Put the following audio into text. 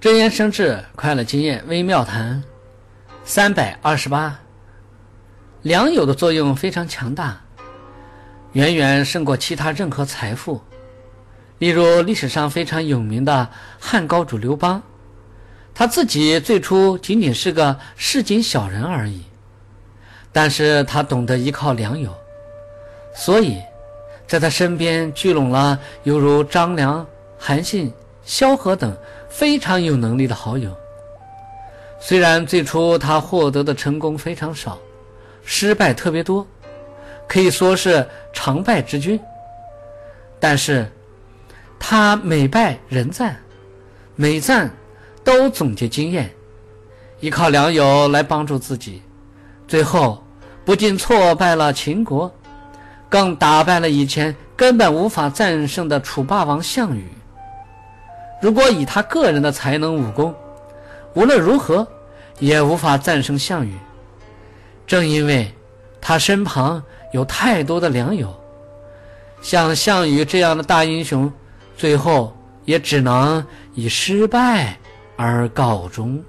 真言生智，快乐经验微妙谈328。良友的作用非常强大，远远胜过其他任何财富。例如历史上非常有名的汉高祖刘邦，他自己最初仅仅是个市井小人而已，但是他懂得依靠良友，所以在他身边聚拢了犹如张良、韩信、萧何等非常有能力的好友。虽然最初他获得的成功非常少，失败特别多，可以说是常败之军，但是他每败人赞，每赞都总结经验，依靠良友来帮助自己，最后不仅挫败了秦国，更打败了以前根本无法战胜的楚霸王项羽。如果以他个人的才能武功，无论如何也无法战胜项羽。正因为他身旁有太多的良友，像项羽这样的大英雄，最后也只能以失败而告终。